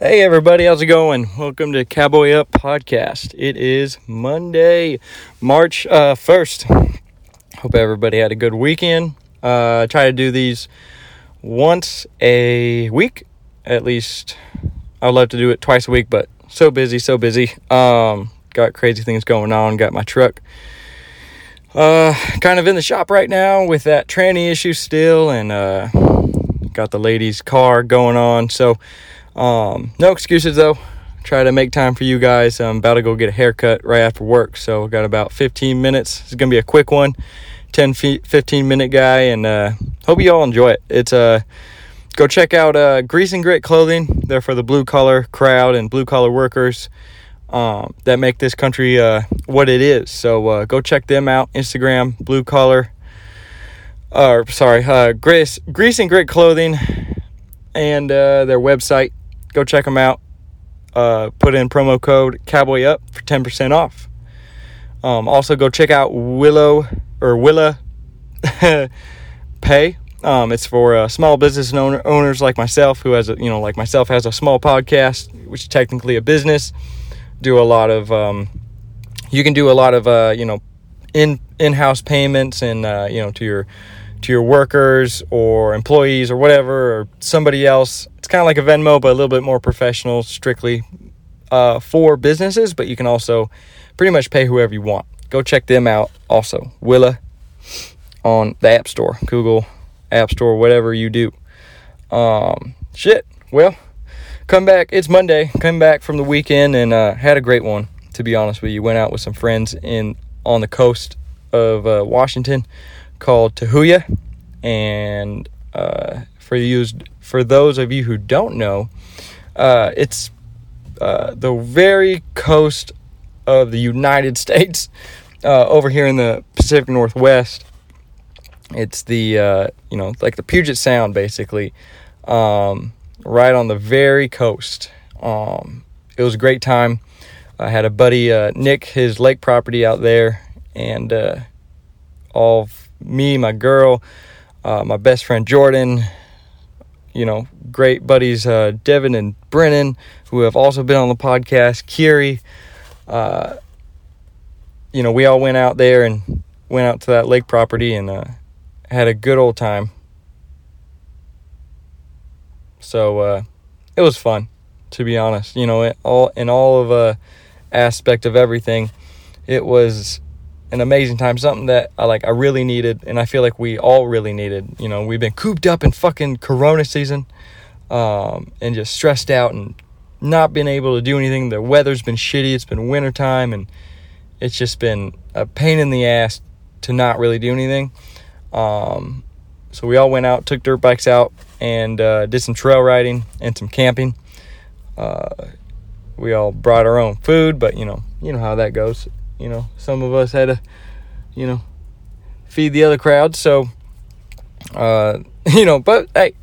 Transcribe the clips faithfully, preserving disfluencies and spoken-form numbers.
Hey everybody, how's it going? Welcome to Cowboy Up Podcast. It is Monday, March uh, first. Hope everybody had a good weekend. Uh, I try to do these once a week, at least. I'd love to do it twice a week, but so busy, so busy. Um, got crazy things going on, got my truck uh, kind of in the shop right now with that tranny issue still, and uh, got the lady's car going on, so... Um, no excuses though. Try to make time for you guys. I'm about to go get a haircut right after work, so I've got about fifteen minutes. It's gonna be a quick one, ten fifteen minute guy, and uh hope you all enjoy it. It's uh go check out uh Grease and Grit Clothing. They're for the blue collar crowd and blue collar workers um that make this country uh what it is. So uh go check them out. Instagram, blue collar or uh, sorry, uh Grease Grease and Grit Clothing, and uh their website. Go check them out. Uh, put in promo code Cowboy Up for ten percent off. Um, also, go check out Willow or Willa Pay. Um, it's for uh, small business owner, owners like myself, who has a, you know, like myself has a small podcast, which is technically a business. Do a lot of um, you can do a lot of uh, you know in in-house payments and uh, you know to your to your workers or employees or whatever or somebody else. It's kind of like a Venmo, but a little bit more professional, strictly uh, for businesses, but you can also pretty much pay whoever you want. Go check them out also. Willa on the App Store, Google App Store, whatever you do. Um, shit, well, come back. It's Monday. Come back from the weekend and uh, had a great one, to be honest with you. Went out with some friends in on the coast of uh, Washington, called Tahuya, and uh, for you, for those of you who don't know, uh, it's uh, the very coast of the United States, uh, over here in the Pacific Northwest. It's the uh, you know like the Puget Sound, basically, um, right on the very coast. Um, it was a great time. I had a buddy, uh, Nick, his lake property out there, and uh, all. Of me, my girl, uh, my best friend Jordan, you know, great buddies uh, Devin and Brennan, who have also been on the podcast, Kiri, uh, you know, we all went out there and went out to that lake property and uh, had a good old time. So uh, it was fun, to be honest. You know, it all in all of uh, aspect of everything, it was an amazing time, something that I like I really needed, and I feel like we all really needed. You know, we've been cooped up in fucking Corona season, um, and just stressed out and not been able to do anything. The weather's been shitty, it's been wintertime, and it's just been a pain in the ass to not really do anything. Um, so we all went out, took dirt bikes out, and uh, did some trail riding and some camping. Uh, we all brought our own food, but you know, you know how that goes. You know, some of us had to, you know, feed the other crowd. So, uh, you know, but, hey,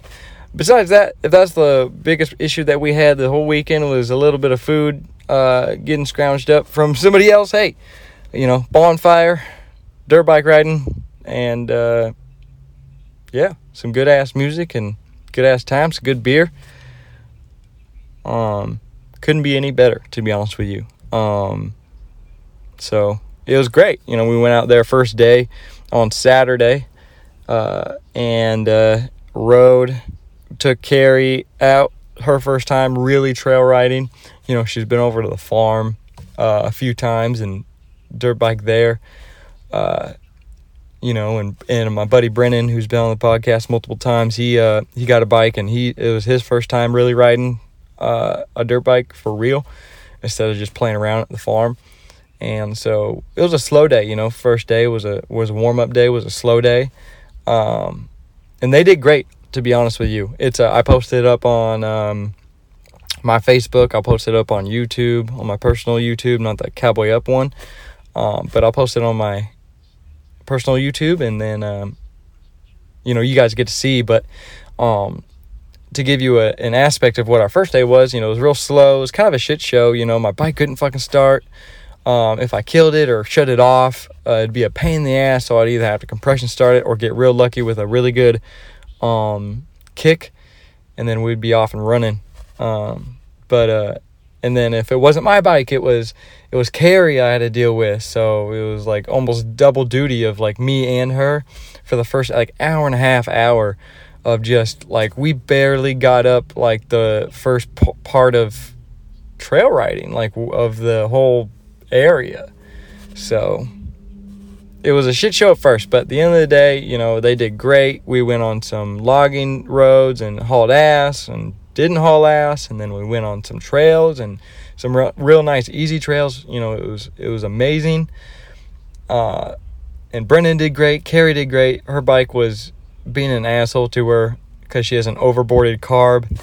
besides that, if that's the biggest issue that we had the whole weekend was a little bit of food uh, getting scrounged up from somebody else. Hey, you know, bonfire, dirt bike riding, and, uh, yeah, some good-ass music and good-ass times, good beer. Um, couldn't be any better, to be honest with you. Um... So it was great. You know, we went out there first day on Saturday, uh, and, uh, rode, took Carrie out her first time really trail riding. You know, she's been over to the farm, uh, a few times and dirt bike there, uh, you know, and, and my buddy Brennan, who's been on the podcast multiple times, he, uh, he got a bike and he, it was his first time really riding, uh, a dirt bike for real instead of just playing around at the farm. And so it was a slow day, you know, first day was a, was a warm up day, was a slow day. Um, and they did great, to be honest with you. It's, a, I posted it up on, um, my Facebook, I'll post it up on YouTube, on my personal YouTube, not the Cowboy Up one. Um, but I'll post it on my personal YouTube, and then, um, you know, you guys get to see, but, um, to give you a, an aspect of what our first day was, you know, it was real slow. It was kind of a shit show. You know, my bike couldn't fucking start. Um, if I killed it or shut it off, uh, it'd be a pain in the ass, so I'd either have to compression start it or get real lucky with a really good um, kick, and then we'd be off and running. Um, But, uh, and then if it wasn't my bike, it was, it was Carrie I had to deal with. So it was like almost double duty of like me and her for the first like hour and a half hour of just like, we barely got up like the first p- part of trail riding, like of the whole area. So it was a shit show at first, but at the end of the day, you know, they did great. We went on some logging roads and hauled ass and didn't haul ass, and then we went on some trails and some real, real nice easy trails. You know, it was it was amazing. Uh, and Brendan did great. Carrie did great. Her bike was being an asshole to her because she has an overboarded carb.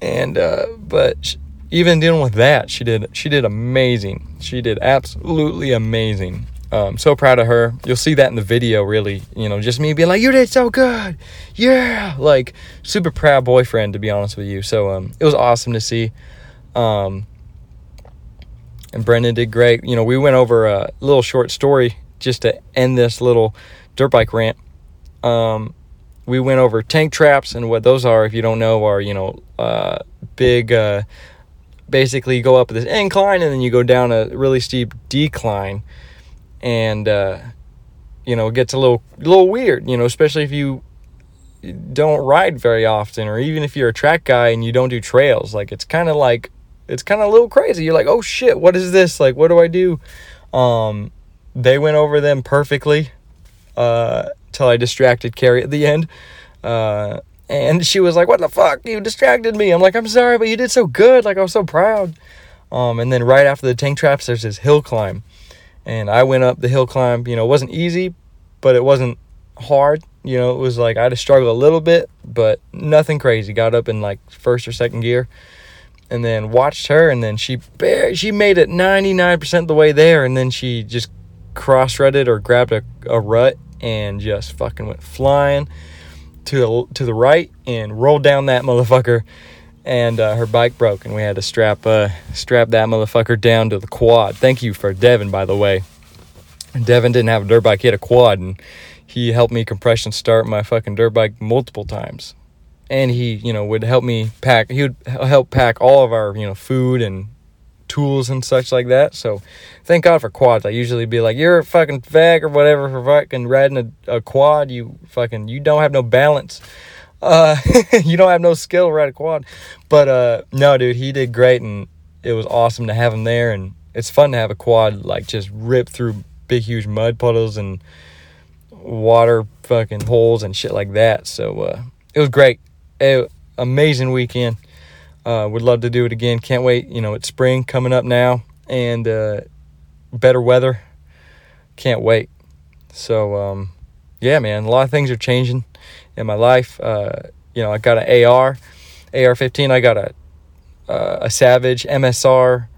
And uh, but she, even dealing with that, she did she did amazing. She did absolutely amazing. Um, so proud of her. You'll see that in the video, really. You know, just me being like, you did so good. Yeah. Like, super proud boyfriend, to be honest with you. So, um, it was awesome to see. Um, and Brendan did great. You know, we went over a little short story just to end this little dirt bike rant. Um, we went over tank traps, and what those are, if you don't know, are, you know, uh, big, uh, basically you go up this incline and then you go down a really steep decline. And, uh, you know, it gets a little, little weird, you know, especially if you don't ride very often, or even if you're a track guy and you don't do trails, like, it's kind of like, it's kind of a little crazy. You're like, oh shit, what is this? Like, what do I do? Um, they went over them perfectly, uh, till I distracted Carrie at the end. Uh, and she was like, what the fuck? You distracted me. I'm like, I'm sorry, but you did so good. Like, I was so proud. Um, and then right after the tank traps, there's this hill climb. And I went up the hill climb, you know, it wasn't easy, but it wasn't hard. You know, it was like I had to struggle a little bit, but nothing crazy. Got up in like first or second gear and then watched her. And then she barely, she made it ninety-nine percent of the way there. And then she just cross-rutted or grabbed a, a rut and just fucking went flying to, to the right and rolled down that motherfucker. And uh, her bike broke, and we had to strap uh, strap that motherfucker down to the quad. Thank you for Devin, by the way. Devin didn't have a dirt bike, he had a quad, and he helped me compression start my fucking dirt bike multiple times. And he, you know, would help me pack, he would help pack all of our, you know, food and tools and such like that. So thank God for quads. I usually be like, you're a fucking fag or whatever for fucking riding a, a quad, you fucking, you don't have no balance. Uh, you don't have no skill ride a quad, but, uh, no, dude, he did great, and it was awesome to have him there, and it's fun to have a quad, like, just rip through big, huge mud puddles and water fucking holes and shit like that, so, uh, it was great, it, amazing weekend, uh, would love to do it again, can't wait, you know, it's spring coming up now, and, uh, better weather, can't wait, so, um, yeah, man, a lot of things are changing in my life. Uh, you know, I got an A R, A R fifteen. I got a uh, a Savage M S R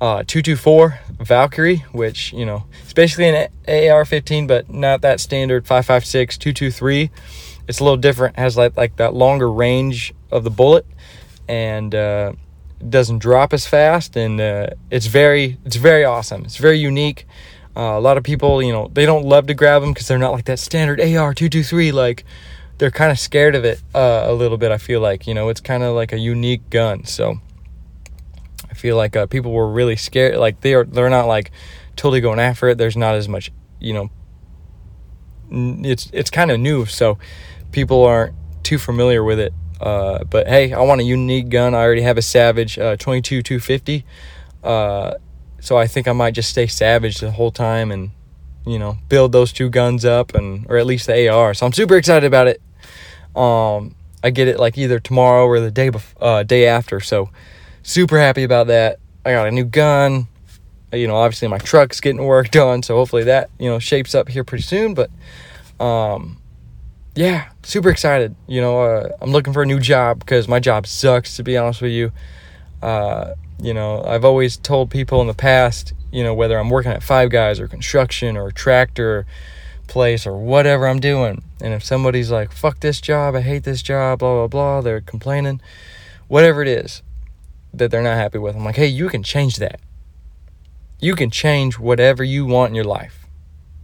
uh, two twenty-four Valkyrie, which, you know, it's basically an A R fifteen, but not that standard five five six, two twenty-three. It's a little different. It has like, like that longer range of the bullet, and uh, doesn't drop as fast. And uh, it's very, it's very awesome. It's very unique. Uh, a lot of people, you know, they don't love to grab them because they're not like that standard A R two twenty-three, like. They're kind of scared of it uh, a little bit, I feel like. You know, it's kind of like a unique gun. So I feel like uh, people were really scared. Like, they are, they're not, like, totally going after it. There's not as much, you know, it's it's kind of new. So people aren't too familiar with it. Uh, but, hey, I want a unique gun. I already have a Savage uh, twenty-two two fifty. Uh, so I think I might just stay Savage the whole time and, you know, build those two guns up, and or at least the A R. So I'm super excited about it. Um, I get it like either tomorrow or the day bef- uh, day after. So super happy about that. I got a new gun. You know, obviously my truck's getting worked on. So hopefully that, you know, shapes up here pretty soon. But, um, yeah, super excited. You know, uh, I'm looking for a new job because my job sucks, to be honest with you. Uh, you know, I've always told people in the past, you know, whether I'm working at Five Guys or construction or a tractor place or whatever I'm doing, and if somebody's like, fuck this job, I hate this job, blah, blah, blah, they're complaining, whatever it is that they're not happy with, I'm like, hey, you can change that. You can change whatever you want in your life,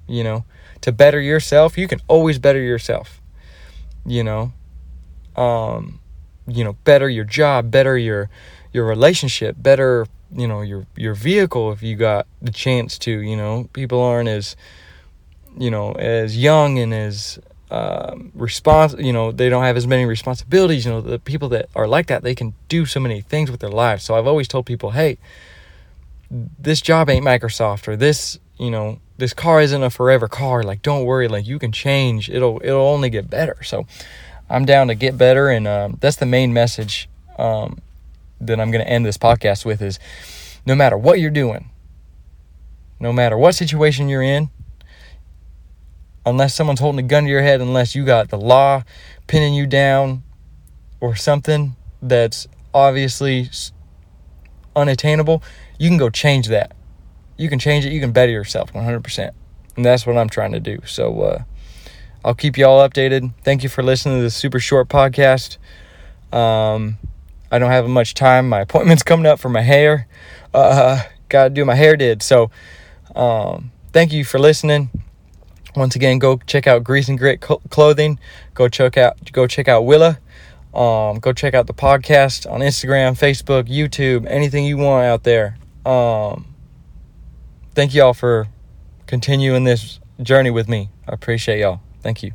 you know, to better yourself. You can always better yourself, you know, um, you know, better your job, better your, your relationship, better, you know, your your vehicle if you got the chance to. You know, people aren't as, you know, as young and as um response, you know, they don't have as many responsibilities. You know, the people that are like that, they can do so many things with their lives. So I've always told people, hey, this job ain't Microsoft, or this, you know, this car isn't a forever car. Like, don't worry, like, you can change. It'll it'll only get better. So I'm down to get better, and um, that's the main message um, that I'm going to end this podcast with is, no matter what you're doing, no matter what situation you're in, unless someone's holding a gun to your head, unless you got the law pinning you down or something that's obviously unattainable, you can go change that. You can change it. You can better yourself one hundred percent. And that's what I'm trying to do. So uh, I'll keep you all updated. Thank you for listening to this super short podcast. Um, I don't have much time. My appointment's coming up for my hair. Uh, got to do my hair did. So um, thank you for listening. Once again, go check out Grease and Grit Clothing. Go check out, go check out Willa. Um, go check out the podcast on Instagram, Facebook, YouTube, anything you want out there. Um, thank y'all for continuing this journey with me. I appreciate y'all. Thank you.